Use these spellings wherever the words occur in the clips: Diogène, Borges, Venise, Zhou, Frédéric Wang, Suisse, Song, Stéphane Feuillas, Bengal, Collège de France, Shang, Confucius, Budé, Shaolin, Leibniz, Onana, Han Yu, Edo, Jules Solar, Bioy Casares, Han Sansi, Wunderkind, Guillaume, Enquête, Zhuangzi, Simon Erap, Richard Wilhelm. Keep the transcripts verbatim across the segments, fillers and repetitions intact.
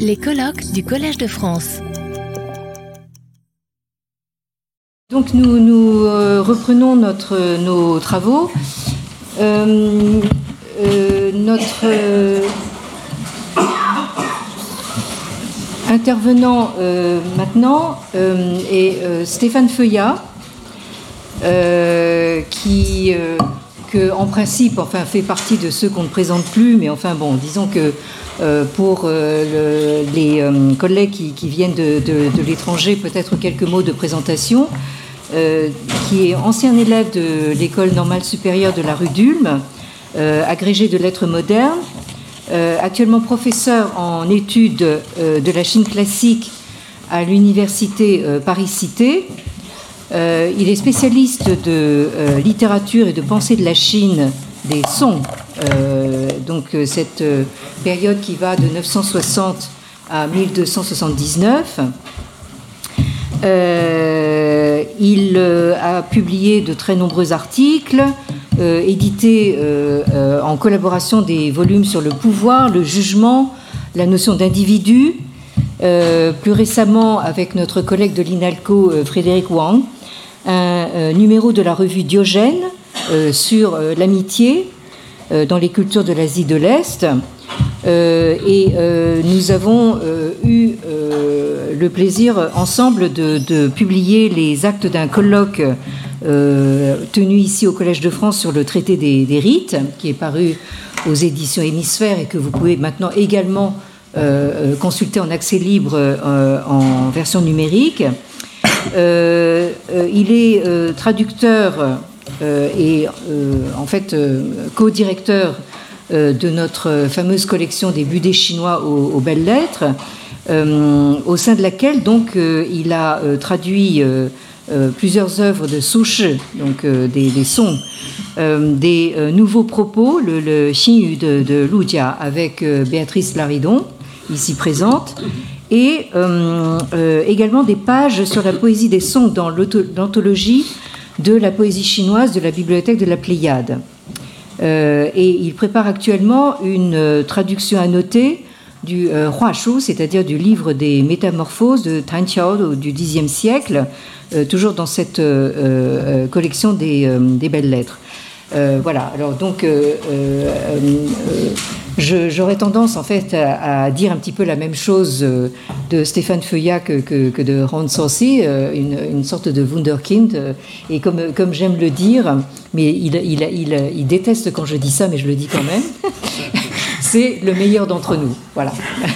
Les colloques du Collège de France. Donc nous, nous euh, reprenons notre, nos travaux. Euh, euh, notre euh, intervenant euh, maintenant euh, est euh, Stéphane Feuillas, euh, qui... Euh, que en principe, enfin, fait partie de ceux qu'on ne présente plus, mais enfin bon, disons que euh, pour euh, le, les euh, collègues qui, qui viennent de, de, de l'étranger, peut-être quelques mots de présentation, euh, qui est ancien élève de l'école normale supérieure de la rue d'Ulm, euh, agrégé de lettres modernes, euh, actuellement professeur en études euh, de la Chine classique à l'université euh, Paris Cité. Euh, il est spécialiste de euh, littérature et de pensée de la Chine des Song, euh, donc euh, cette euh, période qui va de neuf cent soixante à mille deux cent soixante-dix-neuf. Euh, il euh, a publié de très nombreux articles, euh, édités euh, euh, en collaboration des volumes sur le pouvoir, le jugement, la notion d'individu, euh, plus récemment avec notre collègue de l'INALCO, euh, Frédéric Wang, un euh, numéro de la revue Diogène euh, sur euh, l'amitié euh, dans les cultures de l'Asie de l'Est. Euh, et euh, nous avons euh, eu euh, le plaisir ensemble de, de publier les actes d'un colloque euh, tenu ici au Collège de France sur le traité des, des rites, qui est paru aux éditions Hémisphère et que vous pouvez maintenant également euh, consulter en accès libre euh, en version numérique. Euh, euh, il est euh, traducteur euh, et euh, en fait euh, co-directeur euh, de notre fameuse collection des Budé chinois aux, aux Belles Lettres, euh, au sein de laquelle donc euh, il a euh, traduit euh, euh, plusieurs œuvres de Souche, donc euh, des, des sons, euh, des euh, nouveaux propos, le, le Xinyu de, de Ludia avec euh, Béatrice Laridon, ici présente. Et euh, euh, également des pages sur la poésie des Song dans l'anthologie de la poésie chinoise de la bibliothèque de la Pléiade. Euh, et il prépare actuellement une euh, traduction annotée du euh, Hua Shu, c'est-à-dire du livre des métamorphoses de Tanqiao du Xe siècle, euh, toujours dans cette euh, euh, collection des, euh, des belles lettres. Euh, voilà, alors donc euh, euh, euh, je, j'aurais tendance en fait à, à dire un petit peu la même chose euh, de Stéphane Feuillas que, que, que de Han Sansi, euh, une, une sorte de Wunderkind, euh, et comme, comme j'aime le dire, mais il, il, il, il déteste quand je dis ça, mais je le dis quand même, c'est le meilleur d'entre nous, voilà.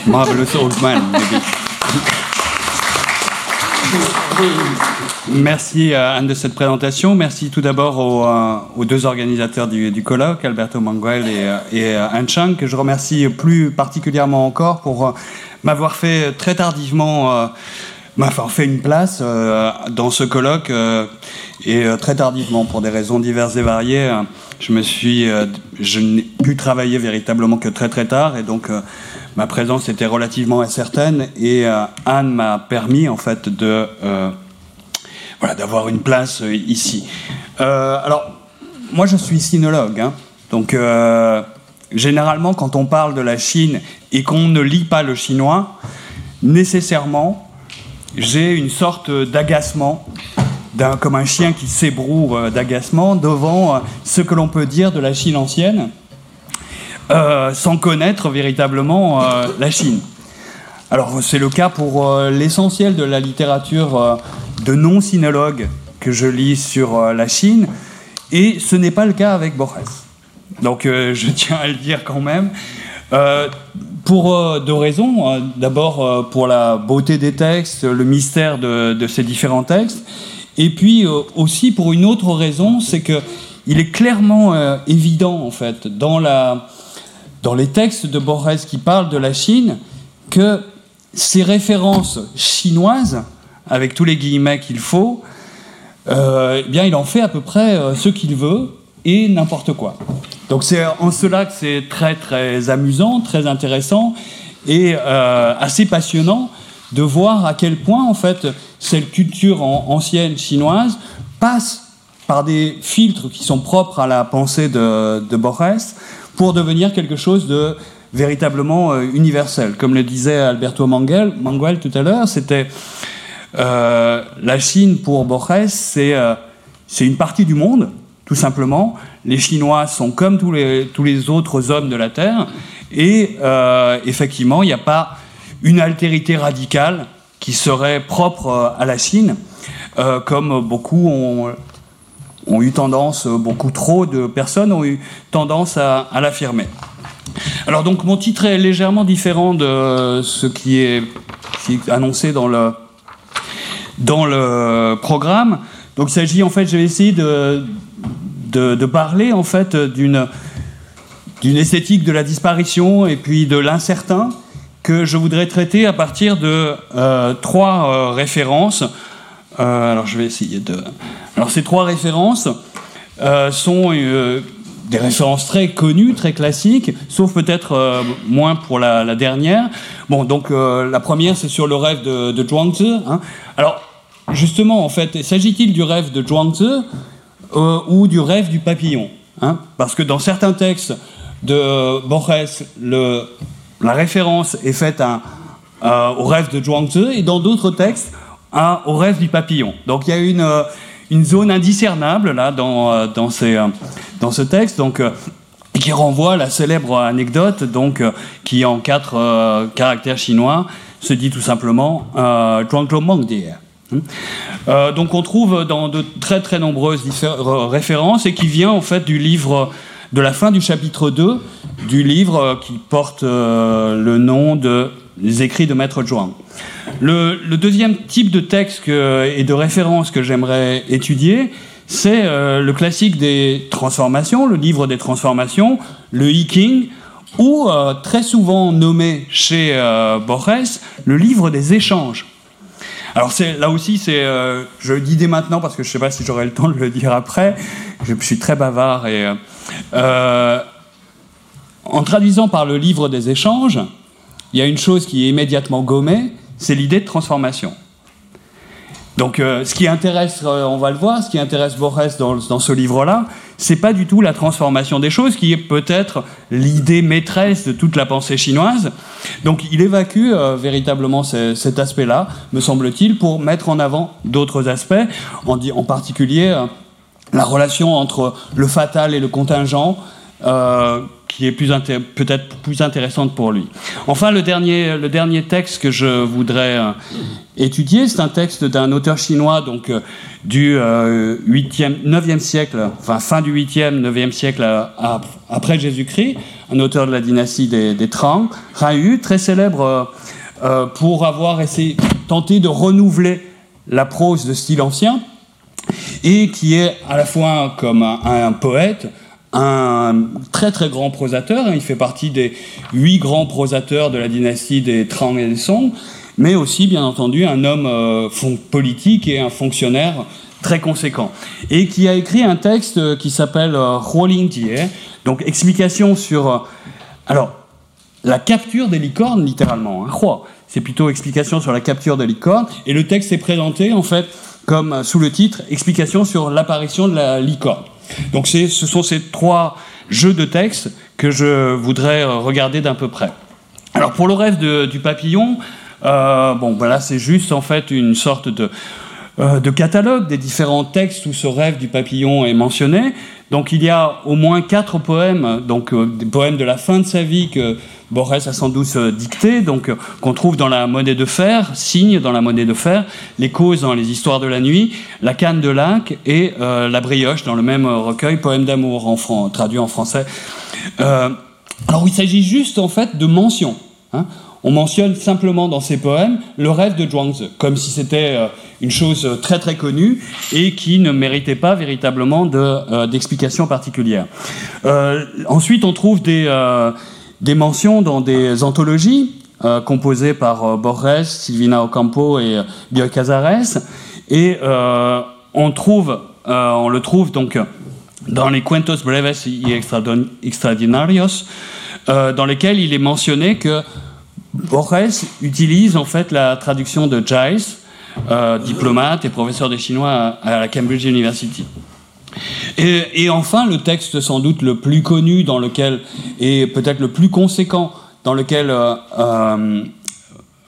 Marvelous old man. Merci à Anne de cette présentation. Merci tout d'abord aux, euh, aux deux organisateurs du, du colloque, Alberto Manguel et, et euh, Han Shang, que je remercie plus particulièrement encore pour euh, m'avoir fait très tardivement euh, m'avoir fait une place euh, dans ce colloque euh, et euh, très tardivement pour des raisons diverses et variées. Euh, je me suis, euh, je n'ai pu travailler véritablement que très très tard et donc euh, ma présence était relativement incertaine et euh, Anne m'a permis en fait de euh, Voilà, d'avoir une place euh, ici. Euh, alors, moi, je suis sinologue. Hein, donc, euh, généralement, quand on parle de la Chine et qu'on ne lit pas le chinois, nécessairement, j'ai une sorte d'agacement, d'un, comme un chien qui s'ébroue euh, d'agacement devant euh, ce que l'on peut dire de la Chine ancienne, euh, sans connaître véritablement euh, la Chine. Alors, c'est le cas pour euh, l'essentiel de la littérature euh, de non-sinologues que je lis sur euh, la Chine, et ce n'est pas le cas avec Borges. Donc euh, je tiens à le dire quand même, euh, pour euh, deux raisons. Euh, d'abord euh, pour la beauté des textes, le mystère de, de ces différents textes, et puis euh, aussi pour une autre raison, c'est qu'il est clairement euh, évident, en fait, dans, la, dans les textes de Borges qui parlent de la Chine, que ces références chinoises, avec tous les guillemets qu'il faut, euh, eh bien, il en fait à peu près euh, ce qu'il veut et n'importe quoi. Donc c'est en cela que c'est très très amusant, très intéressant et euh, assez passionnant de voir à quel point en fait cette culture en, ancienne chinoise passe par des filtres qui sont propres à la pensée de, de Borges pour devenir quelque chose de véritablement euh, universelle. Comme le disait Alberto Manguel, Manguel tout à l'heure, c'était euh, la Chine pour Borges, c'est euh, c'est une partie du monde, tout simplement. Les Chinois sont comme tous les, tous les autres hommes de la Terre, et euh, effectivement, il n'y a pas une altérité radicale qui serait propre à la Chine, euh, comme beaucoup ont, ont eu tendance, beaucoup trop de personnes ont eu tendance à, à l'affirmer. Alors donc, mon titre est légèrement différent de ce qui est, qui est annoncé dans le, dans le programme. Donc il s'agit, en fait, je vais essayer de, de, de parler, en fait, d'une, d'une esthétique de la disparition et puis de l'incertain, que je voudrais traiter à partir de euh, trois euh, références. Euh, alors je vais essayer de... Alors ces trois références euh, sont euh, des références très connues, très classiques, sauf peut-être euh, moins pour la, la dernière. Bon, donc euh, la première, c'est sur le rêve de, de Zhuangzi, hein. Alors... Justement, en fait, s'agit-il du rêve de Zhuangzi euh, ou du rêve du papillon, hein? Parce que dans certains textes de Borges, le, la référence est faite à, euh, au rêve de Zhuangzi, et dans d'autres textes, à, au rêve du papillon. Donc il y a une, euh, une zone indiscernable là, dans, euh, dans, ces, euh, dans ce texte, donc, euh, qui renvoie à la célèbre anecdote donc, euh, qui, en quatre euh, caractères chinois, se dit tout simplement euh, « Zhuangzi Mengdi ». Euh, donc on trouve dans de très très nombreuses références, et qui vient en fait du livre, de la fin du chapitre deux du livre qui porte euh, le nom de Les écrits de Maître Zhuang. Le, le deuxième type de texte que, et de référence que j'aimerais étudier, c'est euh, le classique des transformations, le livre des transformations, le Yi Jing, ou euh, très souvent nommé chez euh, Borges, le livre des échanges. Alors c'est, là aussi, c'est, euh, je le dis dès maintenant parce que je ne sais pas si j'aurai le temps de le dire après, je, je suis très bavard. Et, euh, en traduisant par le livre des échanges, il y a une chose qui est immédiatement gommée, c'est l'idée de transformation. Donc euh, ce qui intéresse, euh, on va le voir, ce qui intéresse Borges dans, dans ce livre-là, ce n'est pas du tout la transformation des choses, qui est peut-être l'idée maîtresse de toute la pensée chinoise. Donc il évacue euh, véritablement ces, cet aspect-là, me semble-t-il, pour mettre en avant d'autres aspects, en, en particulier euh, la relation entre le fatal et le contingent, euh, qui est plus inté- peut-être plus intéressante pour lui. Enfin, le dernier, le dernier texte que je voudrais euh, étudier, c'est un texte d'un auteur chinois donc, euh, du euh, huitième, neuvième siècle, enfin fin du huitième, neuvième siècle à, à, après Jésus-Christ, un auteur de la dynastie des, des Tang, Han Yu, très célèbre euh, pour avoir essayé, tenté de renouveler la prose de style ancien, et qui est à la fois comme un, un poète, un très très grand prosateur, il fait partie des huit grands prosateurs de la dynastie des Tang et des Song, mais aussi bien entendu un homme euh, politique et un fonctionnaire très conséquent, et qui a écrit un texte qui s'appelle euh, Huolingdié, donc explication sur euh, alors la capture des licornes, littéralement, hein, c'est plutôt explication sur la capture des licornes, et le texte est présenté en fait comme euh, sous le titre explication sur l'apparition de la licorne. Donc c'est, ce sont ces trois jeux de texte que je voudrais regarder d'un peu près. Alors pour le rêve de, du papillon, euh, bon ben là c'est juste en fait une sorte de, euh, de catalogue des différents textes où ce rêve du papillon est mentionné. Donc il y a au moins quatre poèmes, donc euh, des poèmes de la fin de sa vie que Borges a sans doute dicté, donc euh, qu'on trouve dans la Monnaie de Fer, Signe dans la Monnaie de Fer, Les Causes dans les Histoires de la Nuit, La Canne de Lac et euh, La Brioche dans le même recueil, Poème d'amour en fran- traduit en français. Euh, alors il s'agit juste en fait de mentions, hein. On mentionne simplement dans ces poèmes le rêve de Zhuangzi, comme si c'était euh, une chose très très connue et qui ne méritait pas véritablement de, euh, d'explication particulière. Euh, ensuite, on trouve des, euh, des mentions dans des anthologies euh, composées par euh, Borges, Silvina Ocampo et euh, Bioy Casares, et euh, on, trouve, euh, on le trouve donc dans les Cuentos Breves y Extraordinarios, euh, dans lesquels il est mentionné que Borges utilise en fait la traduction de Giles, euh, diplomate et professeur de chinois à, à la Cambridge University. Et, et enfin, le texte sans doute le plus connu, dans lequel, et peut-être le plus conséquent dans lequel euh, euh,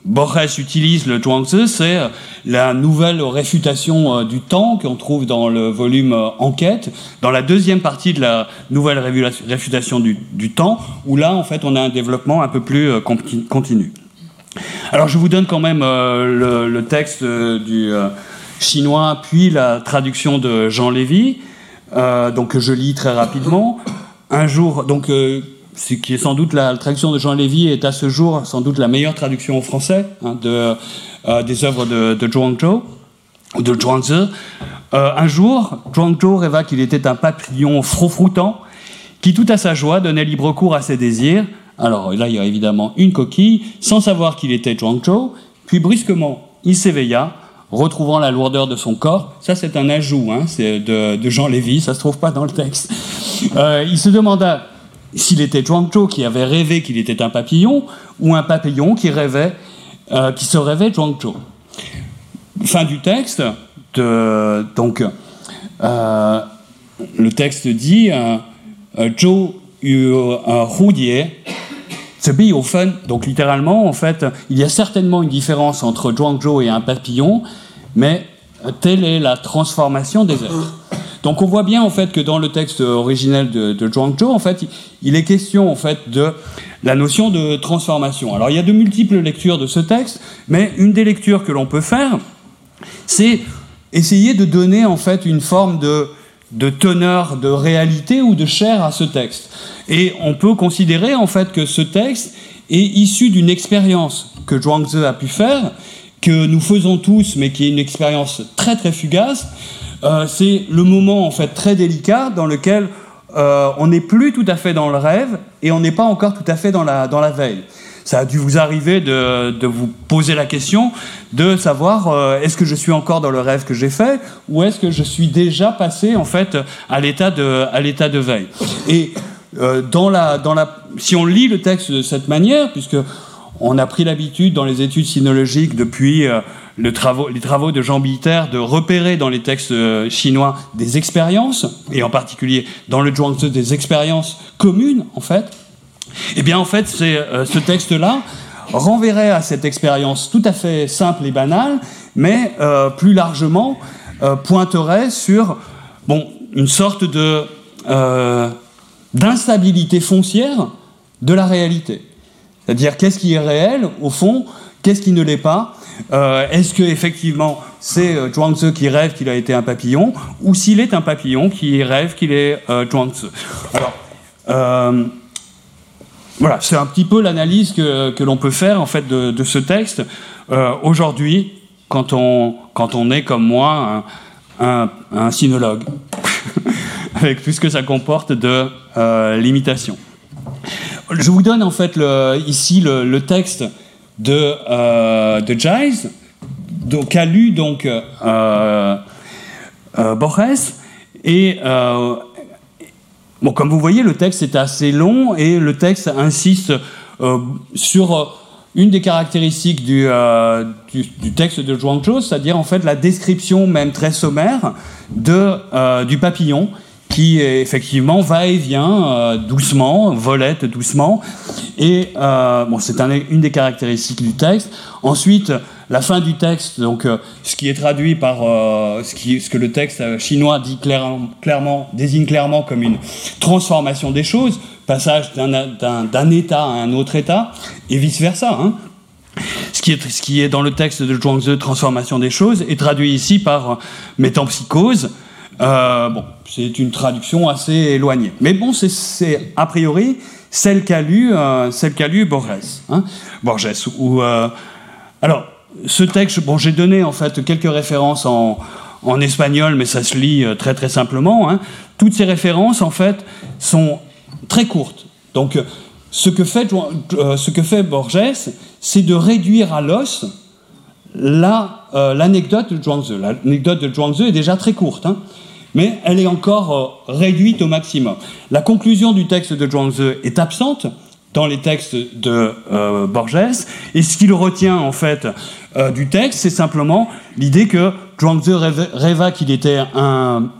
Borges utilise le Zhuangzi, c'est la nouvelle réfutation euh, du Tang qu'on trouve dans le volume euh, Enquête, dans la deuxième partie de la nouvelle réfutation du, du Tang, où là, en fait, on a un développement un peu plus euh, continu. Alors, je vous donne quand même euh, le, le texte euh, du euh, chinois, puis la traduction de Jean Lévi, euh, donc je lis très rapidement. Un jour, donc, euh, ce qui est sans doute la, la traduction de Jean Lévi est à ce jour sans doute la meilleure traduction en français hein, de, euh, des œuvres de, de Zhuangzi. De Zhuangzi. Euh, un jour, Zhuangzi rêva qu'il était un papillon frou-froutant qui, tout à sa joie, donnait libre cours à ses désirs. Alors là, il y a évidemment une coquille, sans savoir qu'il était Zhuangzi, puis brusquement, il s'éveilla, retrouvant la lourdeur de son corps. Ça, c'est un ajout, hein, c'est de, de Jean Lévi, ça se trouve pas dans le texte. Euh, il se demanda s'il était Zhuangzi qui avait rêvé qu'il était un papillon, ou un papillon qui rêvait, euh, qui se rêvait Zhuangzi. Fin du texte, de, donc, euh, le texte dit euh, « Zhou yu hu die » Donc littéralement, en fait, il y a certainement une différence entre Zhuangzi et un papillon, mais telle est la transformation des êtres. Donc on voit bien en fait que dans le texte originel de, de Zhuangzi, en fait, il est question en fait de la notion de transformation. Alors il y a de multiples lectures de ce texte, mais une des lectures que l'on peut faire, c'est essayer de donner en fait une forme de de teneur de réalité ou de chair à ce texte. Et on peut considérer en fait que ce texte est issu d'une expérience que Zhuangzi a pu faire, que nous faisons tous, mais qui est une expérience très très fugace. Euh, c'est le moment en fait très délicat dans lequel euh, on n'est plus tout à fait dans le rêve et on n'est pas encore tout à fait dans la, dans la veille. Ça a dû vous arriver de, de vous poser la question de savoir euh, est-ce que je suis encore dans le rêve que j'ai fait ou est-ce que je suis déjà passé en fait à l'état de, à l'état de veille. Et euh, dans la, dans la, si on lit le texte de cette manière, puisque on a pris l'habitude dans les études sinologiques depuis euh, le travaux, les travaux de Jean Bitter de repérer dans les textes euh, chinois des expériences, et en particulier dans le Zhuangzi des expériences communes en fait, eh bien, en fait, c'est, euh, ce texte-là renverrait à cette expérience tout à fait simple et banale, mais euh, plus largement euh, pointerait sur bon, une sorte de, euh, d'instabilité foncière de la réalité. C'est-à-dire, qu'est-ce qui est réel, au fond, qu'est-ce qui ne l'est pas ? Euh, est-ce que effectivement c'est euh, Zhuangzi qui rêve qu'il a été un papillon, ou s'il est un papillon qui rêve qu'il est euh, Zhuangzi ? Alors... Euh, Voilà, c'est un petit peu l'analyse que, que l'on peut faire en fait de, de ce texte euh, aujourd'hui quand on, quand on est comme moi un, un, un sinologue avec tout ce que ça comporte de euh, limitations. Je vous donne en fait le, ici le, le texte de, euh, de Giles qu'a lu donc euh, euh, Borges et euh, bon, comme vous voyez, le texte est assez long et le texte insiste euh, sur une des caractéristiques du, euh, du, du texte de Zhuangzi, c'est-à-dire en fait la description même très sommaire de, euh, du papillon qui effectivement va et vient euh, doucement, volette doucement. Et euh, bon, c'est un, une des caractéristiques du texte. Ensuite, la fin du texte, donc euh, ce qui est traduit par euh, ce, qui, ce que le texte euh, chinois dit clairement, clairement, désigne clairement comme une transformation des choses, passage d'un, d'un, d'un état à un autre état, et vice-versa. Hein. Ce, qui est, ce qui est dans le texte de Zhuangzi, transformation des choses, est traduit ici par euh, métampsychose. Euh, bon, c'est une traduction assez éloignée. Mais bon, c'est, c'est a priori celle qu'a lu, euh, celle qu'a lu Borges. Hein. Borges, ou... Euh, alors... Ce texte, bon, j'ai donné en fait quelques références en, en espagnol, mais ça se lit très très simplement. Hein. Toutes ces références en fait sont très courtes. Donc, ce que fait, ce que fait Borges, c'est de réduire à l'os la, euh, l'anecdote de Zhuangzi. L'anecdote de Zhuangzi est déjà très courte, hein, mais elle est encore euh, réduite au maximum. La conclusion du texte de Zhuangzi est absente dans les textes de euh, Borges, et ce qu'il retient en fait euh, du texte, c'est simplement l'idée que Zhuangzi rêva, rêva qu'il était un,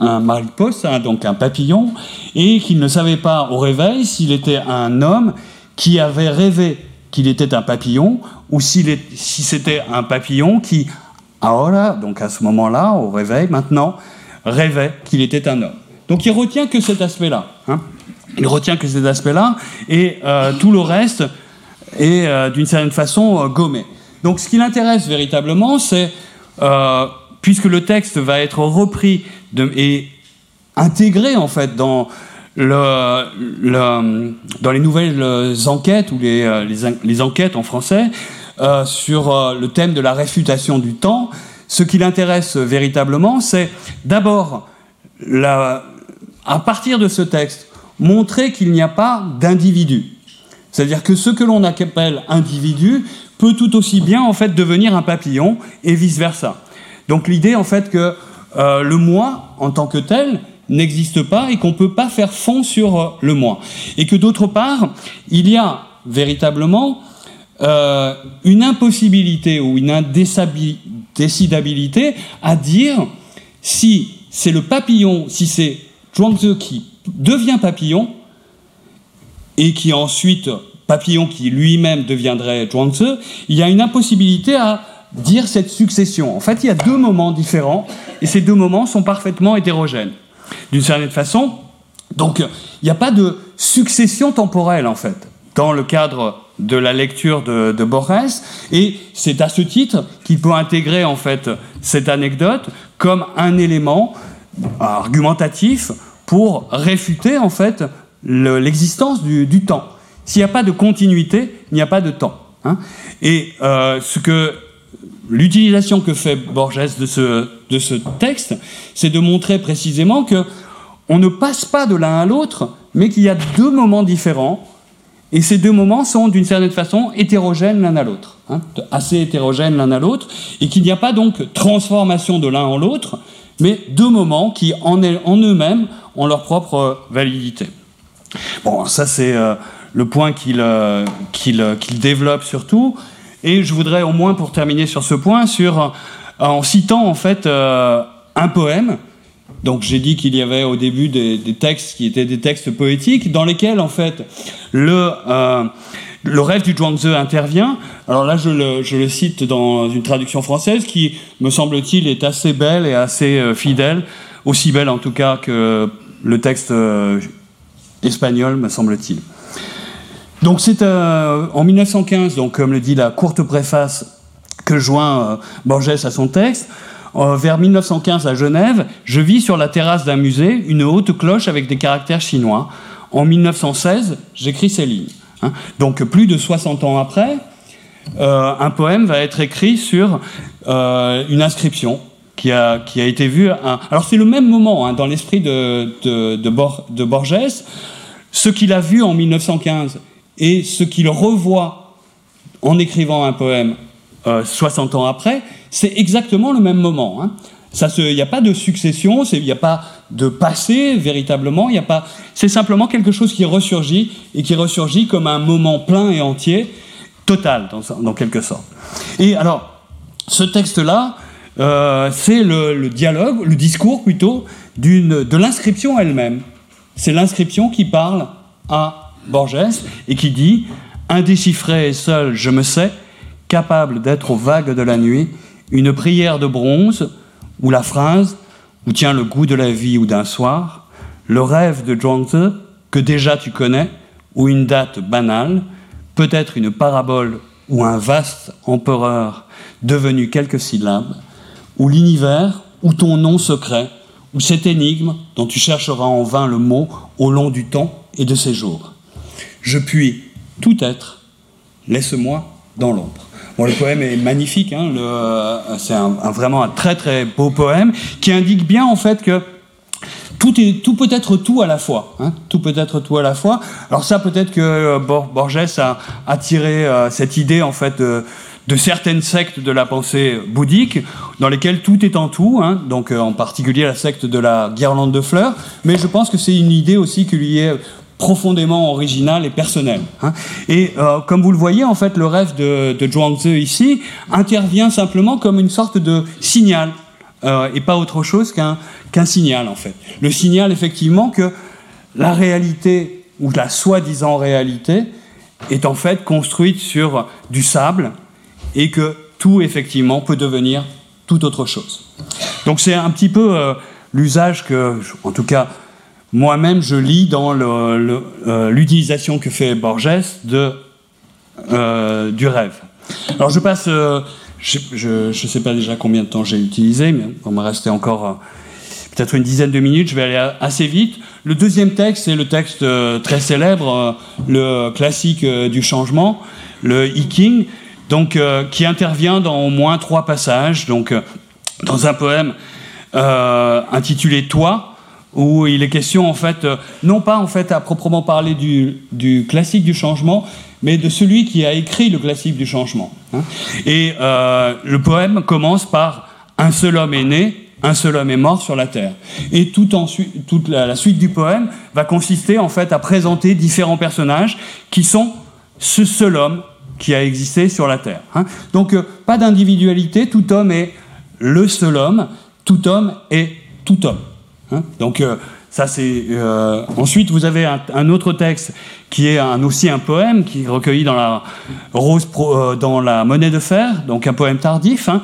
un mariposa, hein, donc un papillon, et qu'il ne savait pas au réveil s'il était un homme qui avait rêvé qu'il était un papillon, ou si c'était un papillon qui, ahora, donc à ce moment-là, au réveil, maintenant, rêvait qu'il était un homme. Donc il retient que cet aspect-là. Hein. Il retient que cet aspect-là, et euh, tout le reste est, euh, d'une certaine façon, euh, gommé. Donc ce qui l'intéresse véritablement, c'est, euh, puisque le texte va être repris de, et intégré, en fait, dans... Le, le, dans les nouvelles enquêtes, ou les, les, les enquêtes en français, euh, sur euh, le thème de la réfutation du temps, ce qui l'intéresse véritablement, c'est d'abord, la, à partir de ce texte, montrer qu'il n'y a pas d'individu. C'est-à-dire que ce que l'on appelle individu peut tout aussi bien, en fait, devenir un papillon, et vice-versa. Donc l'idée, en fait, que euh, le moi, en tant que tel, n'existe pas et qu'on ne peut pas faire fond sur le moi. Et que d'autre part, il y a véritablement euh, une impossibilité ou une indécidabilité à dire si c'est le papillon, si c'est Zhuangzi qui devient papillon et qui ensuite, papillon qui lui-même deviendrait Zhuangzi, il y a une impossibilité à dire cette succession. En fait, il y a deux moments différents et ces deux moments sont parfaitement hétérogènes. D'une certaine façon, donc il n'y a pas de succession temporelle en fait dans le cadre de la lecture de, de Borges, et c'est à ce titre qu'il peut intégrer en fait cette anecdote comme un élément argumentatif pour réfuter en fait le, l'existence du, du temps. S'il n'y a pas de continuité, il n'y a pas de temps. Hein. Et euh, ce que l'utilisation que fait Borges de ce, de ce texte, c'est de montrer précisément qu'on ne passe pas de l'un à l'autre, mais qu'il y a deux moments différents, et ces deux moments sont d'une certaine façon hétérogènes l'un à l'autre, hein, assez hétérogènes l'un à l'autre, et qu'il n'y a pas donc transformation de l'un en l'autre, mais deux moments qui en, en eux-mêmes ont leur propre validité. Bon, ça c'est euh, le point qu'il, euh, qu'il, euh, qu'il développe surtout. Et je voudrais au moins, pour terminer sur ce point, sur, en citant en fait euh, un poème. Donc j'ai dit qu'il y avait au début des, des textes qui étaient des textes poétiques, dans lesquels en fait le, euh, le rêve du Zhuangzi intervient. Alors là je le, je le cite dans une traduction française qui, me semble-t-il, est assez belle et assez euh, fidèle, aussi belle en tout cas que le texte euh, espagnol, me semble-t-il. Donc c'est euh, en mille neuf cent quinze, donc, comme le dit la courte préface que joint euh, Borges à son texte, euh, vers mille neuf cent quinze à Genève, je vis sur la terrasse d'un musée une haute cloche avec des caractères chinois. En mille neuf cent seize, j'écris ces lignes. Hein. Donc plus de soixante ans après, euh, un poème va être écrit sur euh, une inscription qui a, qui a été vue. À... Alors c'est le même moment, hein, dans l'esprit de, de, de, Bor- de Borges, ce qu'il a vu en mille neuf cent quinze et ce qu'il revoit en écrivant un poème euh, soixante ans après, c'est exactement le même moment. Hein. Ça se, il n'y a pas de succession, il n'y a pas de passé véritablement, y a pas, c'est simplement quelque chose qui ressurgit, et qui ressurgit comme un moment plein et entier, total, dans, dans quelque sorte. Et alors, ce texte-là, euh, c'est le, le dialogue, le discours plutôt, d'une, de l'inscription elle-même. C'est l'inscription qui parle à Borges, et qui dit « Indéchiffré et seul, je me sais, capable d'être aux vagues de la nuit, une prière de bronze, ou la phrase, où tient le goût de la vie ou d'un soir, le rêve de Zhuangzi, que déjà tu connais, ou une date banale, peut-être une parabole ou un vaste empereur devenu quelques syllabes, ou l'univers, ou ton nom secret, ou cette énigme dont tu chercheras en vain le mot au long du temps et de ses jours. Je puis tout être, laisse-moi dans l'ombre. » Bon, le poème est magnifique, hein, le, euh, c'est un, un, vraiment un très très beau poème qui indique bien en fait que tout, est, tout peut être tout à la fois. Hein, tout peut être tout à la fois. Alors ça, peut-être que euh, Borges a, a tiré euh, cette idée en fait de, de certaines sectes de la pensée bouddhique dans lesquelles tout est en tout, hein, donc euh, en particulier la secte de la guirlande de fleurs, mais je pense que c'est une idée aussi qui lui est profondément original et personnel. Hein. Et euh, comme vous le voyez, en fait, le rêve de, de Zhuangzi ici intervient simplement comme une sorte de signal, euh, et pas autre chose qu'un, qu'un signal, en fait. Le signal, effectivement, que la réalité, ou la soi-disant réalité, est en fait construite sur du sable et que tout, effectivement, peut devenir tout autre chose. Donc c'est un petit peu euh, l'usage que, en tout cas, moi-même, je lis dans le, le, euh, l'utilisation que fait Borges de, euh, du rêve. Alors je passe... Euh, je ne sais pas déjà combien de temps j'ai utilisé, mais il me restait encore euh, peut-être une dizaine de minutes, je vais aller assez vite. Le deuxième texte, c'est le texte euh, très célèbre, euh, le classique euh, du changement, le Yi Jing, donc, euh, qui intervient dans au moins trois passages, donc, euh, dans un poème euh, intitulé « Toi », où il est question, en fait, euh, non pas en fait, à proprement parler du, du classique du changement, mais de celui qui a écrit le classique du changement. Hein. Et euh, le poème commence par « Un seul homme est né, un seul homme est mort sur la terre ». Et tout ensuite, toute la, la suite du poème va consister, en fait, à présenter différents personnages qui sont ce seul homme qui a existé sur la terre. Hein. Donc, euh, pas d'individualité, tout homme est le seul homme, tout homme est tout homme. Hein. Donc euh, ça c'est euh... ensuite vous avez un, un autre texte qui est un, aussi un poème qui est recueilli dans la Rose Pro, euh, dans la Monnaie de Fer, donc un poème tardif hein,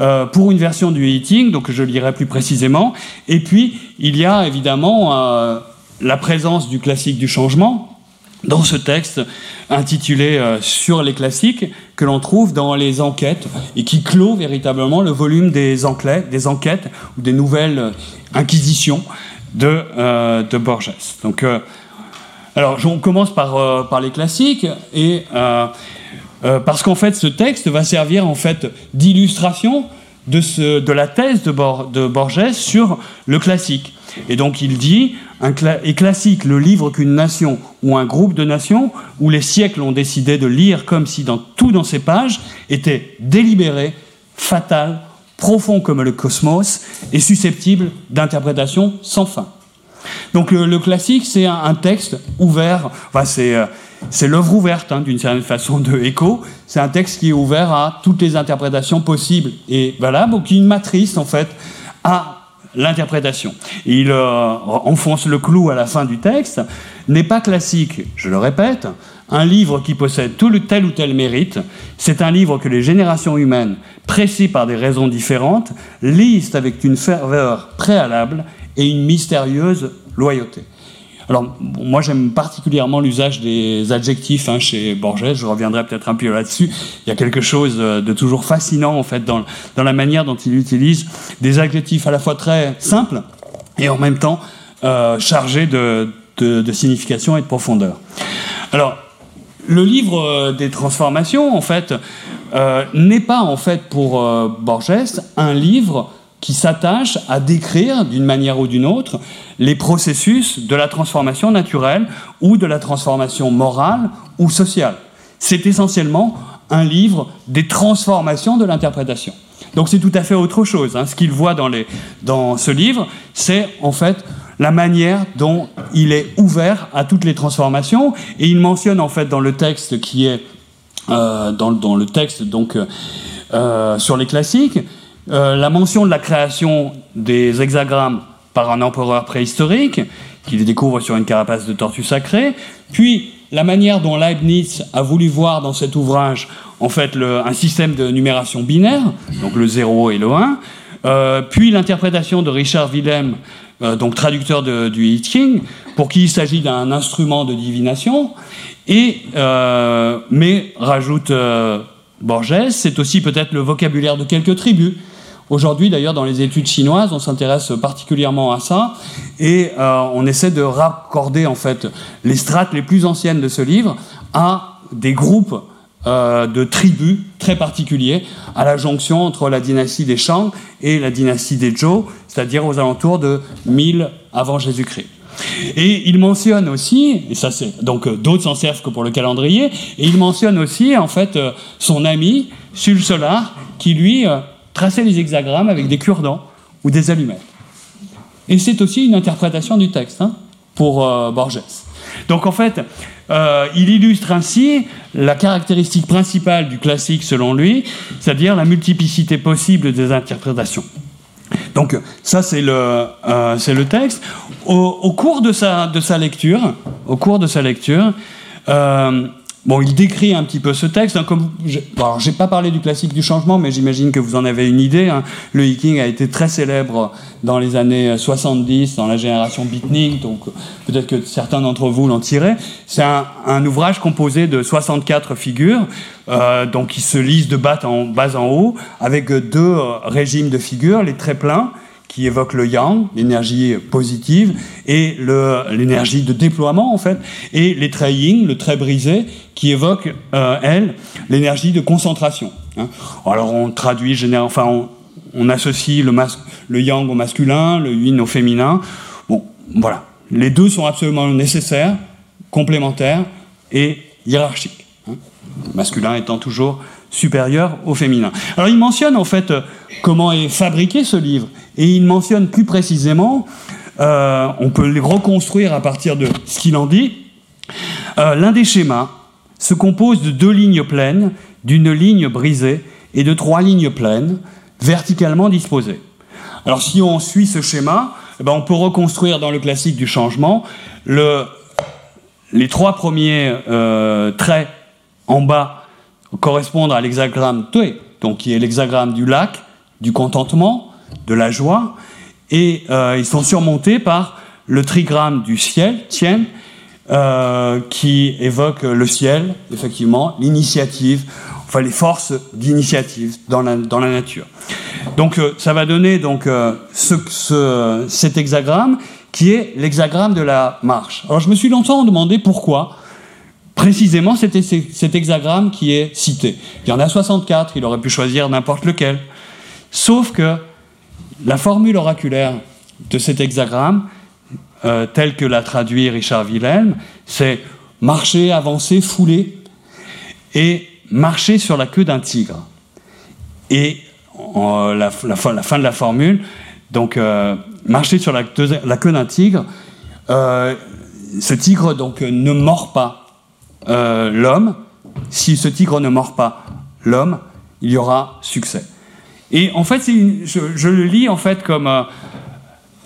euh, pour une version du Yi Jing, donc je lirai plus précisément. Et puis il y a évidemment euh, la présence du classique du changement dans ce texte intitulé euh, Sur les classiques, que l'on trouve dans les enquêtes et qui clôt véritablement le volume des, enclais, des enquêtes ou des nouvelles euh, Inquisition de, euh, de Borges. Donc, euh, alors, on commence par, euh, par les classiques, et, euh, euh, parce qu'en fait, ce texte va servir en fait, d'illustration de, ce, de la thèse de, Bor- de Borges sur le classique. Et donc, il dit un cla- est classique le livre qu'une nation ou un groupe de nations, où les siècles ont décidé de lire comme si dans, tout dans ses pages était délibéré, fatal, profond comme le cosmos, et susceptible d'interprétation sans fin. Donc le, le classique, c'est un, un texte ouvert, enfin, c'est, euh, c'est l'œuvre ouverte, hein, d'une certaine façon, de Eco. C'est un texte qui est ouvert à toutes les interprétations possibles et valables, ou qui est une matrice, en fait, à l'interprétation. Il euh, enfonce le clou à la fin du texte. N'est pas classique, je le répète, un livre qui possède tout le tel ou tel mérite, c'est un livre que les générations humaines, pressées par des raisons différentes, lisent avec une ferveur préalable et une mystérieuse loyauté. Alors, moi, j'aime particulièrement l'usage des adjectifs hein, chez Borges, je reviendrai peut-être un peu là-dessus. Il y a quelque chose de toujours fascinant, en fait, dans, dans la manière dont il utilise des adjectifs à la fois très simples et en même temps euh, chargés de, de, de signification et de profondeur. Alors, le livre des transformations, en fait, euh, n'est pas, en fait, pour euh, Borges, un livre qui s'attache à décrire, d'une manière ou d'une autre, les processus de la transformation naturelle ou de la transformation morale ou sociale. C'est essentiellement un livre des transformations de l'interprétation. Donc c'est tout à fait autre chose. Hein. Ce qu'il voit dans, les, dans ce livre, c'est, en fait, la manière dont il est ouvert à toutes les transformations, et il mentionne en fait dans le texte qui est euh, dans, dans le texte donc euh, sur les classiques euh, la mention de la création des hexagrammes par un empereur préhistorique qui les découvre sur une carapace de tortue sacrée, puis la manière dont Leibniz a voulu voir dans cet ouvrage en fait le, un système de numération binaire, donc le zéro et le un, euh, puis l'interprétation de Richard Wilhelm, donc traducteur de, du Yi Jing, pour qui il s'agit d'un instrument de divination, et, euh, mais, rajoute euh, Borges, c'est aussi peut-être le vocabulaire de quelques tribus. Aujourd'hui, d'ailleurs, dans les études chinoises, on s'intéresse particulièrement à ça, et euh, on essaie de raccorder, en fait, les strates les plus anciennes de ce livre à des groupes euh, de tribus très particuliers, à la jonction entre la dynastie des Shang et la dynastie des Zhou, c'est-à-dire aux alentours de mille avant Jésus-Christ. Et il mentionne aussi, et ça c'est donc d'autres s'en servent que pour le calendrier, et il mentionne aussi en fait son ami Jules Solar qui lui traçait les hexagrammes avec des cure-dents ou des allumettes. Et c'est aussi une interprétation du texte hein, pour euh, Borges. Donc en fait, euh, il illustre ainsi la caractéristique principale du classique selon lui, c'est-à-dire la multiplicité possible des interprétations. Donc ça c'est le, euh, c'est le texte. Au, au cours de sa, de sa lecture, au cours de sa lecture, euh, Bon, il décrit un petit peu ce texte. Hein, comme je, alors, j'ai pas parlé du classique du changement, mais j'imagine que vous en avez une idée. Hein. Le Yi Jing a été très célèbre dans les années soixante-dix, dans la génération beatnik, donc peut-être que certains d'entre vous l'ont tiré. C'est un, un ouvrage composé de soixante-quatre figures, euh, donc qui se lisent de bas en, bas en haut, avec deux euh, régimes de figures, les traits pleins, qui évoque le yang, l'énergie positive, et le, l'énergie de déploiement, en fait, et les traits yin, le trait brisé, qui évoque, euh, elle, l'énergie de concentration. Hein. Alors, on traduit, général, enfin, on, on associe le, mas- le yang au masculin, le yin au féminin. Bon, voilà. Les deux sont absolument nécessaires, complémentaires et hiérarchiques. Hein. Le masculin étant toujours supérieur au féminin. Alors, il mentionne, en fait, comment est fabriqué ce livre. Et il mentionne plus précisément, euh, on peut les reconstruire à partir de ce qu'il en dit, euh, l'un des schémas se compose de deux lignes pleines, d'une ligne brisée et de trois lignes pleines, verticalement disposées. Alors si on suit ce schéma, eh ben, on peut reconstruire dans le classique du changement le, les trois premiers euh, traits en bas correspondent à l'hexagramme Tué, donc qui est l'hexagramme du lac, du contentement, de la joie, et euh, ils sont surmontés par le trigramme du ciel, Tien, euh, qui évoque le ciel, effectivement, l'initiative, enfin les forces d'initiative dans la, dans la nature. Donc euh, ça va donner donc, euh, ce, ce, cet hexagramme qui est l'hexagramme de la marche. Alors je me suis longtemps demandé pourquoi précisément c'était cet hexagramme qui est cité. Il y en a soixante-quatre, il aurait pu choisir n'importe lequel. Sauf que la formule oraculaire de cet hexagramme, euh, telle que l'a traduit Richard Wilhelm, c'est « marcher, avancer, fouler » et « marcher sur la queue d'un tigre ». Et euh, la, la, la fin de la formule, donc euh, « marcher sur la, la queue d'un tigre euh, », ce tigre donc, ne mord pas euh, l'homme. Si ce tigre ne mord pas l'homme, il y aura succès. Et en fait, c'est une, je, je le lis en fait comme euh,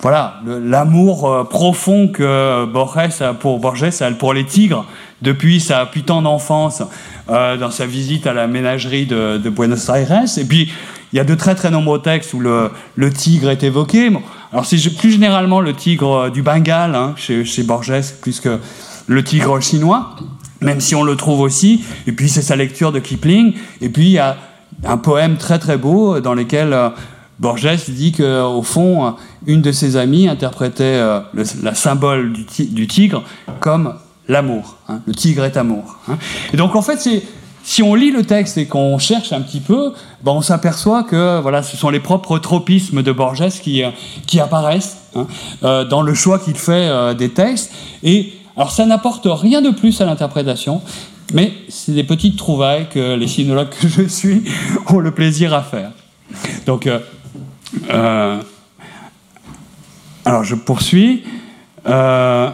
voilà le, l'amour euh, profond que Borges a pour Borges a pour les tigres depuis sa putain d'enfance, euh, dans sa visite à la ménagerie de, de Buenos Aires. Et puis il y a de très très nombreux textes où le, le tigre est évoqué. Alors c'est plus généralement le tigre du Bengale, hein, chez, chez Borges, plus que le tigre chinois, même si on le trouve aussi. Et puis c'est sa lecture de Kipling. Et puis il y a un poème très très beau dans lequel euh, Borges dit qu'au fond, une de ses amies interprétait euh, le, la symbole du, ti- du tigre comme l'amour. Hein, le tigre est amour. Hein. Et donc en fait, c'est, si on lit le texte et qu'on cherche un petit peu, ben, on s'aperçoit que voilà, ce sont les propres tropismes de Borges qui, euh, qui apparaissent hein, euh, dans le choix qu'il fait euh, des textes. Et alors ça n'apporte rien de plus à l'interprétation. Mais c'est des petites trouvailles que les sinologues que je suis ont le plaisir à faire. Donc, euh, euh, alors je poursuis euh,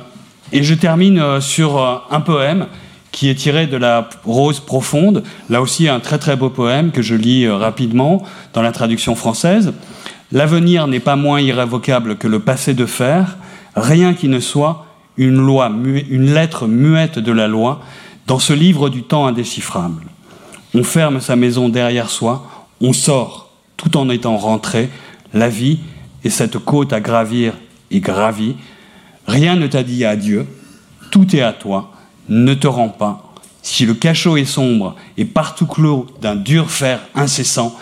et je termine sur un poème qui est tiré de La Rose profonde. Là aussi, un très très beau poème que je lis rapidement dans la traduction française. « L'avenir n'est pas moins irrévocable que le passé de fer, rien qui ne soit une loi, une lettre muette de la loi, dans ce livre du temps indéchiffrable. On ferme sa maison derrière soi, on sort, tout en étant rentré, la vie et cette côte à gravir et gravie. Rien ne t'a dit adieu, tout est à toi, ne te rends pas. Si le cachot est sombre et partout clos d'un dur fer incessant,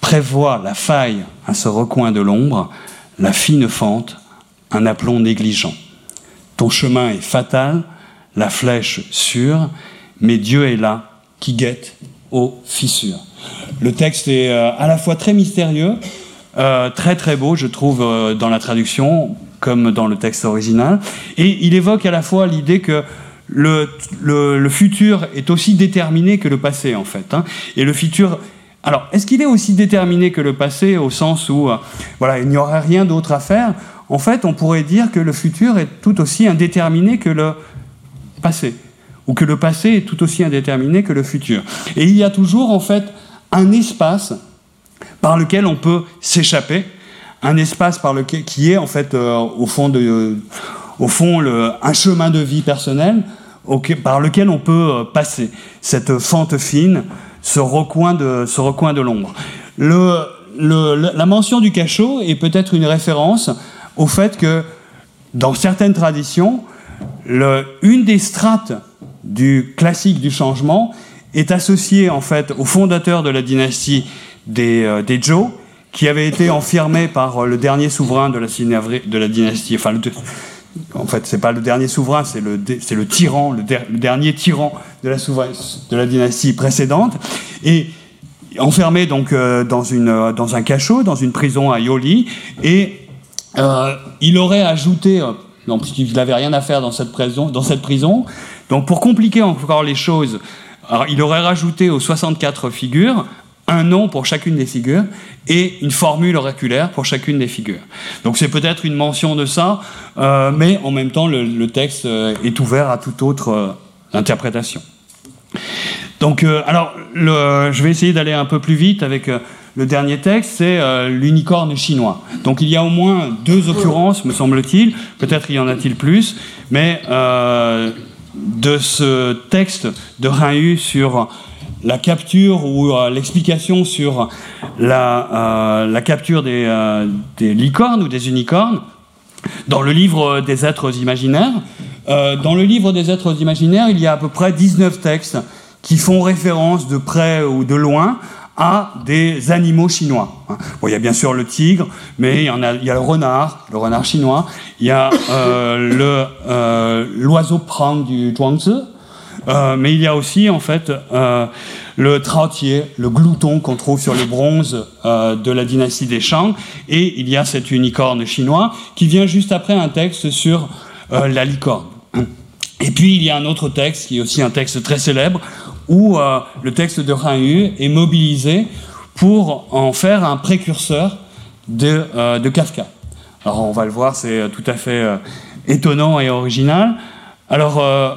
prévois la faille à ce recoin de l'ombre, la fine fente, un aplomb négligent. Ton chemin est fatal, la flèche sûre, mais Dieu est là, qui guette aux fissures. » Le texte est euh, à la fois très mystérieux, euh, très très beau, je trouve, euh, dans la traduction, comme dans le texte original. Et il évoque à la fois l'idée que le, le, le futur est aussi déterminé que le passé, en fait. Hein. Et le futur... Alors, est-ce qu'il est aussi déterminé que le passé, au sens où euh, voilà, il n'y aurait rien d'autre à faire ? En fait, on pourrait dire que le futur est tout aussi indéterminé que le passé, ou que le passé est tout aussi indéterminé que le futur. Et il y a toujours, en fait, un espace par lequel on peut s'échapper, un espace par lequel, qui est, en fait, euh, au fond, de, euh, au fond le, un chemin de vie personnel auquel, par lequel on peut passer, cette fente fine, ce recoin de, ce recoin de l'ombre. Le, le, la mention du cachot est peut-être une référence au fait que, dans certaines traditions, le, une des strates du classique du changement est associée en fait au fondateur de la dynastie des, euh, des Zhou, qui avait été enfermé par le dernier souverain de la, de la dynastie. Enfin, le, en fait, c'est pas le dernier souverain, c'est le, c'est le tyran, le, der, le dernier tyran de la, de la dynastie précédente, et enfermé donc euh, dans, une, dans un cachot, dans une prison à Yoli, et euh, il aurait ajouté, euh, non, puisqu'il n'avait rien à faire dans cette prison, dans cette prison, donc pour compliquer encore les choses, alors, il aurait rajouté aux soixante-quatre figures un nom pour chacune des figures et une formule oraculaire pour chacune des figures. Donc c'est peut-être une mention de ça, euh, mais en même temps le, le texte est ouvert à toute autre euh, interprétation. Donc euh, alors le, je vais essayer d'aller un peu plus vite avec euh, le dernier texte, c'est euh, l'unicorne chinois. Donc il y a au moins deux occurrences, me semble-t-il, peut-être il y en a-t-il plus, mais euh, de ce texte de Han Yu sur la capture ou euh, l'explication sur la, euh, la capture des, euh, des licornes ou des unicornes dans le livre des êtres imaginaires. Euh, dans le livre des êtres imaginaires, il y a à peu près dix-neuf textes qui font référence de près ou de loin à des animaux chinois. Bon, il y a bien sûr le tigre, mais il y en a, il y a le renard, le renard chinois, il y a euh, le, euh, l'oiseau prang du Zhuangzi, Euh, mais il y a aussi en fait euh, le traotier, le glouton qu'on trouve sur le bronze euh, de la dynastie des Shang, et il y a cet unicorne chinois qui vient juste après un texte sur euh, la licorne. Et puis il y a un autre texte qui est aussi un texte très célèbre où euh, le texte de Han Yu est mobilisé pour en faire un précurseur de, euh, de Kafka. Alors on va le voir, c'est tout à fait euh, étonnant et original. Alors euh,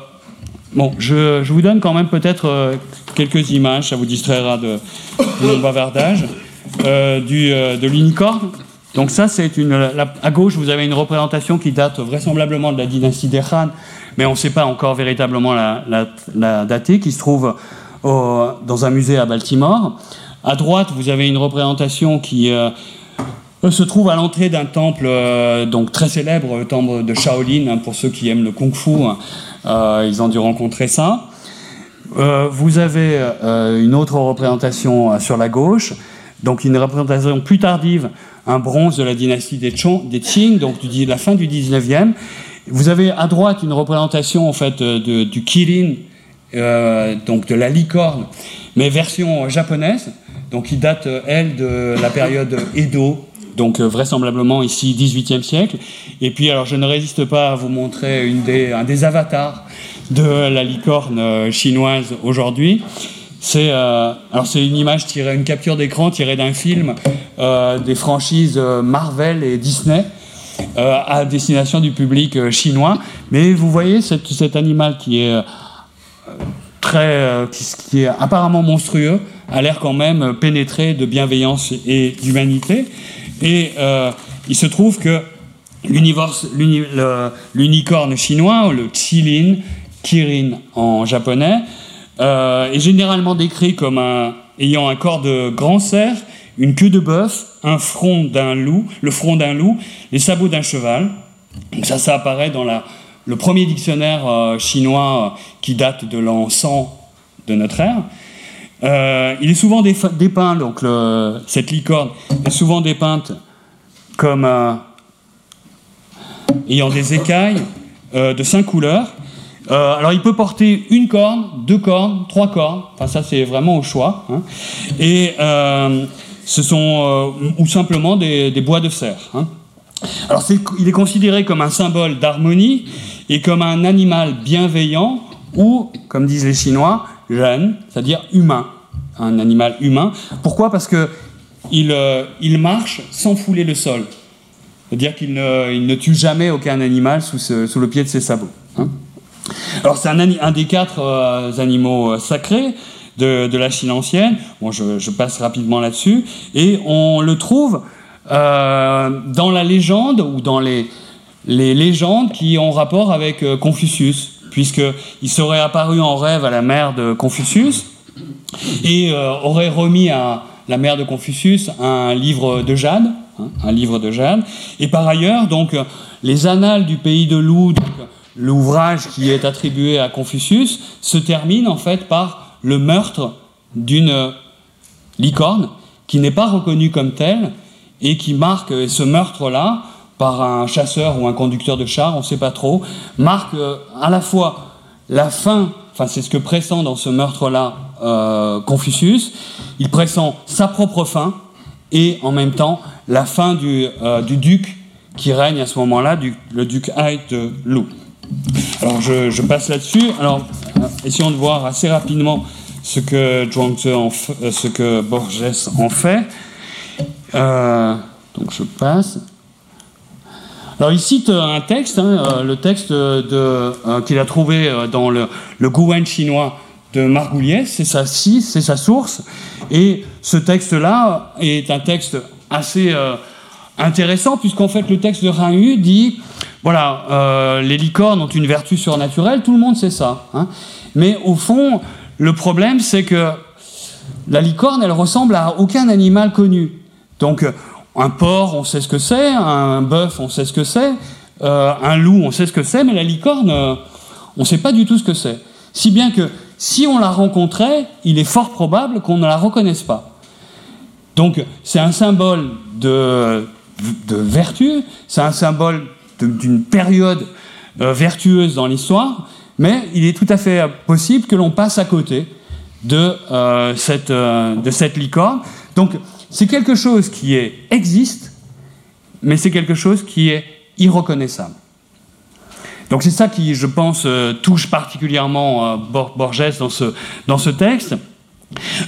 Bon, je, je vous donne quand même peut-être euh, quelques images, ça vous distraira de, de mon bavardage, euh, du, euh, de l'unicorne. Donc ça, c'est une... La, à gauche, vous avez une représentation qui date vraisemblablement de la dynastie des Han, mais on ne sait pas encore véritablement la, la, la dater, qui se trouve au, dans un musée à Baltimore. À droite, vous avez une représentation qui... Euh, se trouve à l'entrée d'un temple euh, donc très célèbre, le temple de Shaolin, hein, pour ceux qui aiment le kung-fu, hein, euh, ils ont dû rencontrer ça. Euh, vous avez euh, une autre représentation euh, sur la gauche, donc une représentation plus tardive, un bronze de la dynastie des Chong, des Qing, donc du, la fin du dix-neuvième. Vous avez à droite une représentation en fait de, du Qilin, euh, donc de la licorne, mais version japonaise, donc qui date elle de la période Edo. Donc euh, vraisemblablement ici dix-huitième siècle. Et puis alors je ne résiste pas à vous montrer une des, un des avatars de la licorne euh, chinoise aujourd'hui. C'est, euh, alors c'est une image tirée, une capture d'écran tirée d'un film euh, des franchises euh, Marvel et Disney euh, à destination du public euh, chinois. Mais vous voyez cette, cet animal qui est euh, très, euh, qui, qui est apparemment monstrueux, a l'air quand même pénétré de bienveillance et d'humanité. Et euh, il se trouve que l'uni, le, l'unicorne chinois, ou le Qilin, Kirin en japonais, euh, est généralement décrit comme un, ayant un corps de grand cerf, une queue de bœuf, un front d'un loup, le front d'un loup, les sabots d'un cheval. Donc ça, ça apparaît dans la, le premier dictionnaire euh, chinois euh, qui date de l'an cent de notre ère. Euh, il est souvent dépeint, donc le, cette licorne est souvent dépeinte comme euh, ayant des écailles euh, de cinq couleurs. Euh, alors il peut porter une corne, deux cornes, trois cornes, enfin ça c'est vraiment au choix, hein. Et euh, ce sont euh, ou simplement des, des bois de cerf, hein. Alors c'est, il est considéré comme un symbole d'harmonie et comme un animal bienveillant ou, comme disent les Chinois, Jeanne, c'est-à-dire humain, un animal humain. Pourquoi ? Parce qu'il euh, il marche sans fouler le sol. C'est-à-dire qu'il ne, il ne tue jamais aucun animal sous, ce, sous le pied de ses sabots, hein. Alors c'est un, un des quatre euh, animaux sacrés de, de la Chine ancienne. Bon, je, je passe rapidement là-dessus. Et on le trouve euh, dans la légende ou dans les, les légendes qui ont rapport avec euh, Confucius. puisqu'il serait apparu en rêve à la mère de Confucius et euh, aurait remis à la mère de Confucius un livre de Jeanne, hein, un livre de Jeanne. Et par ailleurs, donc, les Annales du pays de Lou, donc, l'ouvrage qui est attribué à Confucius, se termine en fait par le meurtre d'une licorne qui n'est pas reconnue comme telle et qui marque, et ce meurtre-là, par un chasseur ou un conducteur de char, on ne sait pas trop, marque à la fois la fin, enfin c'est ce que pressent dans ce meurtre-là euh, Confucius, il pressent sa propre fin et en même temps la fin du, euh, du duc qui règne à ce moment-là, du, le duc Hai de Lou. Alors je, je passe là-dessus. Alors essayons de voir assez rapidement ce que Zhuangzi en fait, ce que Borges en fait. Euh, donc je passe. Alors il cite un texte, hein, le texte de, euh, qu'il a trouvé dans le, le Guwen chinois de Margouliès. C'est sa c'est sa source. Et ce texte-là est un texte assez euh, intéressant puisqu'en fait le texte de Han Yu dit voilà, euh, les licornes ont une vertu surnaturelle, tout le monde sait ça. Hein. Mais au fond, le problème, c'est que la licorne, elle ressemble à aucun animal connu. Donc, un porc, on sait ce que c'est, un bœuf, on sait ce que c'est, euh, un loup, on sait ce que c'est, mais la licorne, euh, on ne sait pas du tout ce que c'est. Si bien que, si on la rencontrait, il est fort probable qu'on ne la reconnaisse pas. Donc, c'est un symbole de, de vertu, c'est un symbole d'une période euh, vertueuse dans l'histoire, mais il est tout à fait possible que l'on passe à côté de, euh, cette, euh, de cette licorne. Donc c'est quelque chose qui est, existe, mais c'est quelque chose qui est irreconnaissable. Donc c'est ça qui, je pense, euh, touche particulièrement euh, Borges dans ce, dans ce texte.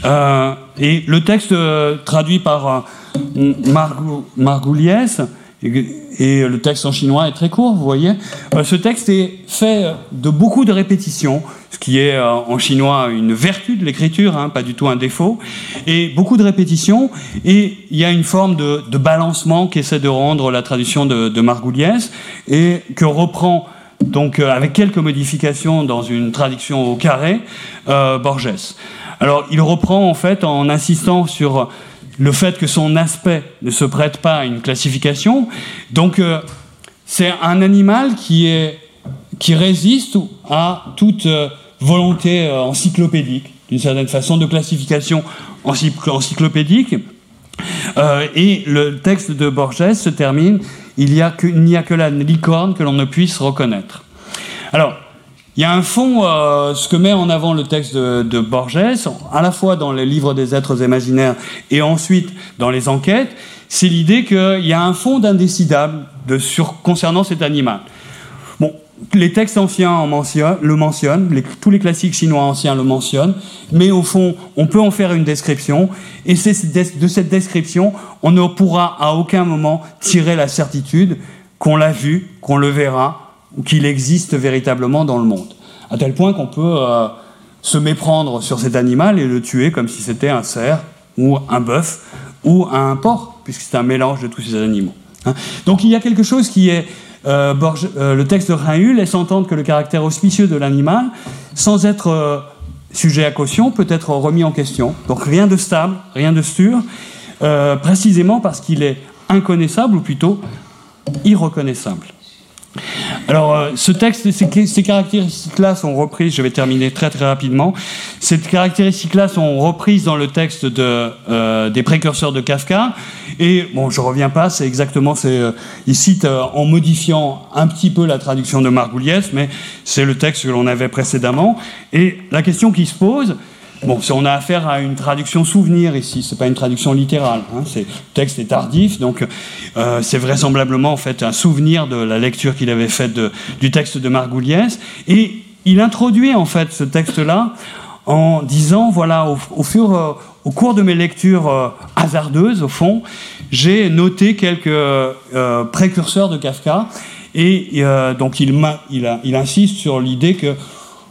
Euh, et le texte euh, traduit par euh, Margou, Margouliès, et le texte en chinois est très court, vous voyez. Euh, ce texte est fait de beaucoup de répétitions, ce qui est euh, en chinois une vertu de l'écriture, hein, pas du tout un défaut, et beaucoup de répétitions, et il y a une forme de, de balancement qu'essaie de rendre la traduction de, de Margouliès, et que reprend, donc euh, avec quelques modifications dans une traduction au carré, euh, Borges. Alors il reprend en fait en insistant sur le fait que son aspect ne se prête pas à une classification. Donc, euh, c'est un animal qui, est, qui résiste à toute euh, volonté euh, encyclopédique, d'une certaine façon, de classification encycl- encyclopédique. Euh, et le texte de Borges se termine « Il n'y a, a que la licorne que l'on ne puisse reconnaître ». Alors, il y a un fond, euh, ce que met en avant le texte de, de Borges, à la fois dans les livres des êtres imaginaires et ensuite dans les enquêtes, c'est l'idée qu'il y a un fond d'indécidable de, sur, concernant cet animal. Bon, les textes anciens en mention, le mentionnent, les, tous les classiques chinois anciens le mentionnent, mais au fond, on peut en faire une description, et c'est, de cette description, on ne pourra à aucun moment tirer la certitude qu'on l'a vu, qu'on le verra, ou qu'il existe véritablement dans le monde. À tel point qu'on peut euh, se méprendre sur cet animal et le tuer comme si c'était un cerf, ou un bœuf, ou un porc, puisque c'est un mélange de tous ces animaux. Hein. Donc il y a quelque chose qui est... Euh, Borges, euh, le texte de Han Yu laisse entendre que le caractère auspicieux de l'animal, sans être euh, sujet à caution, peut être remis en question. Donc rien de stable, rien de sûr, euh, précisément parce qu'il est inconnaissable, ou plutôt irreconnaissable. Alors, euh, ce texte, ces, ces caractéristiques-là sont reprises, je vais terminer très très rapidement, ces caractéristiques-là sont reprises dans le texte de, euh, des précurseurs de Kafka, et, bon, je ne reviens pas, c'est exactement, c'est, euh, il cite euh, en modifiant un petit peu la traduction de Margouliès, mais c'est le texte que l'on avait précédemment, et la question qui se pose, bon, on a affaire à une traduction souvenir ici, c'est pas une traduction littérale. Hein, c'est, le texte est tardif, donc euh, c'est vraisemblablement en fait un souvenir de la lecture qu'il avait faite de, du texte de Margouliès. Et il introduit en fait ce texte-là en disant voilà, au, au, fur, euh, au cours de mes lectures euh, hasardeuses, au fond, j'ai noté quelques euh, précurseurs de Kafka, et euh, donc il, m'a, il, a, il insiste sur l'idée que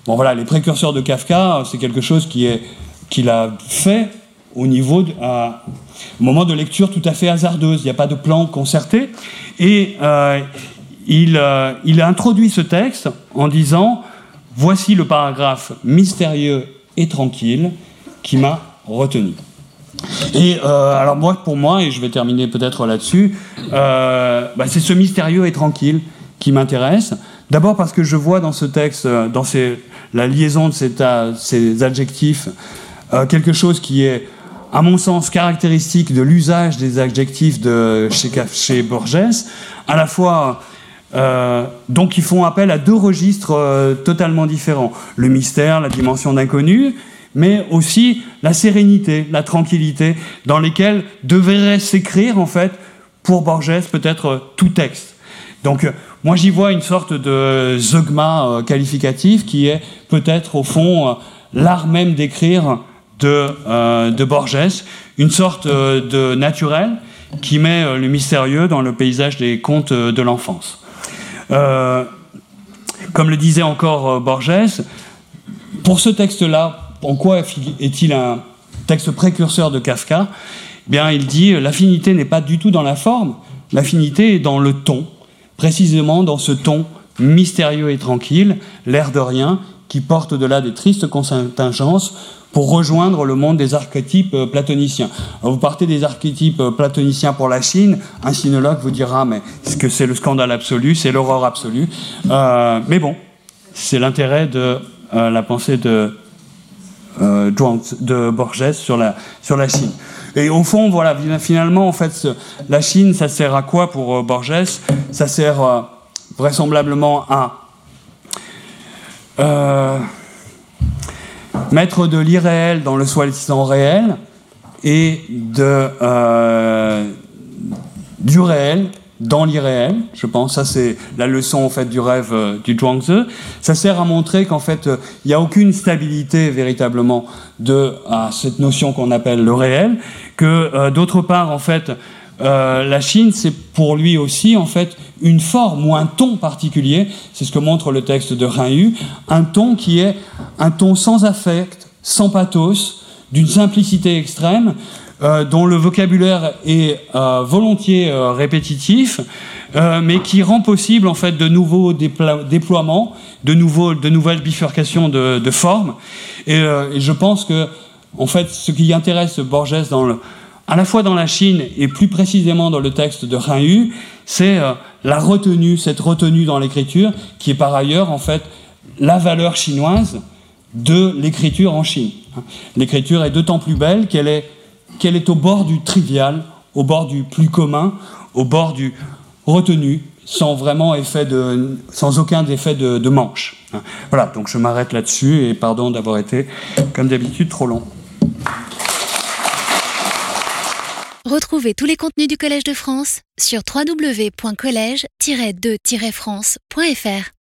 bon, voilà, les précurseurs de Kafka, c'est quelque chose qui est, qu'il a fait au niveau de, à, au moment de lecture tout à fait hasardeuse. Il n'y a pas de plan concerté. Et euh, il, euh, il a introduit ce texte en disant Voici le paragraphe mystérieux et tranquille qui m'a retenu. Et euh, alors moi, pour moi, et je vais terminer peut-être là-dessus, euh, bah c'est ce mystérieux et tranquille qui m'intéresse. D'abord parce que je vois dans ce texte, dans ces, la liaison de ces, ces adjectifs, euh, quelque chose qui est, à mon sens, caractéristique de l'usage des adjectifs de chez, chez Borges, à la fois... Euh, donc ils font appel à deux registres euh, totalement différents. Le mystère, la dimension d'inconnu, mais aussi la sérénité, la tranquillité, dans lesquelles devrait s'écrire, en fait, pour Borges, peut-être euh, tout texte. Donc euh, moi j'y vois une sorte de zeugma euh, qualificatif qui est peut-être, au fond, euh, l'art même d'écrire de, euh, de Borges, une sorte euh, de naturel qui met euh, le mystérieux dans le paysage des contes euh, de l'enfance. Euh, comme le disait encore euh, Borges, pour ce texte-là, en quoi est-il un texte précurseur de Kafka ? Eh bien, il dit euh, l'affinité n'est pas du tout dans la forme, l'affinité est dans le ton, précisément dans ce ton mystérieux et tranquille, l'air de rien, qui porte au-delà des tristes contingences pour rejoindre le monde des archétypes euh, platoniciens. Alors, vous partez des archétypes euh, platoniciens pour la Chine, un sinologue vous dira mais ce que c'est le scandale absolu, c'est l'horreur absolue. Euh, mais bon, c'est l'intérêt de euh, la pensée de, euh, de Borges sur la, sur la Chine. Et au fond, voilà, finalement, en fait, ce, la Chine, ça sert à quoi pour euh, Borges ? Ça sert euh, vraisemblablement à... Euh, mettre de l'irréel dans le soi-disant réel et de, euh, du réel dans l'irréel, je pense. Ça, c'est la leçon en fait, du rêve euh, du Zhuangzi. Ça sert à montrer qu'en fait, il euh, n'y a aucune stabilité véritablement de, à cette notion qu'on appelle le réel, que euh, d'autre part, en fait, Euh, la Chine, c'est pour lui aussi en fait une forme ou un ton particulier. C'est ce que montre le texte de Han Yu, un ton qui est un ton sans affect, sans pathos, d'une simplicité extrême, euh, dont le vocabulaire est euh, volontiers euh, répétitif, euh, mais qui rend possible en fait de nouveaux dépla- déploiements, de, nouveaux, de nouvelles bifurcations de, de formes. Et, euh, et je pense que en fait, ce qui intéresse Borges dans le à la fois dans la Chine et plus précisément dans le texte de Han Yu, c'est euh, la retenue, cette retenue dans l'écriture, qui est par ailleurs en fait la valeur chinoise de l'écriture en Chine. L'écriture est d'autant plus belle qu'elle est, qu'elle est au bord du trivial, au bord du plus commun, au bord du retenu, sans vraiment effet de, sans aucun effet de, de manche. Voilà, donc je m'arrête là-dessus et pardon d'avoir été, comme d'habitude, trop long. Retrouvez tous les contenus du Collège de France sur w w w point collège tiret de tiret france point f r.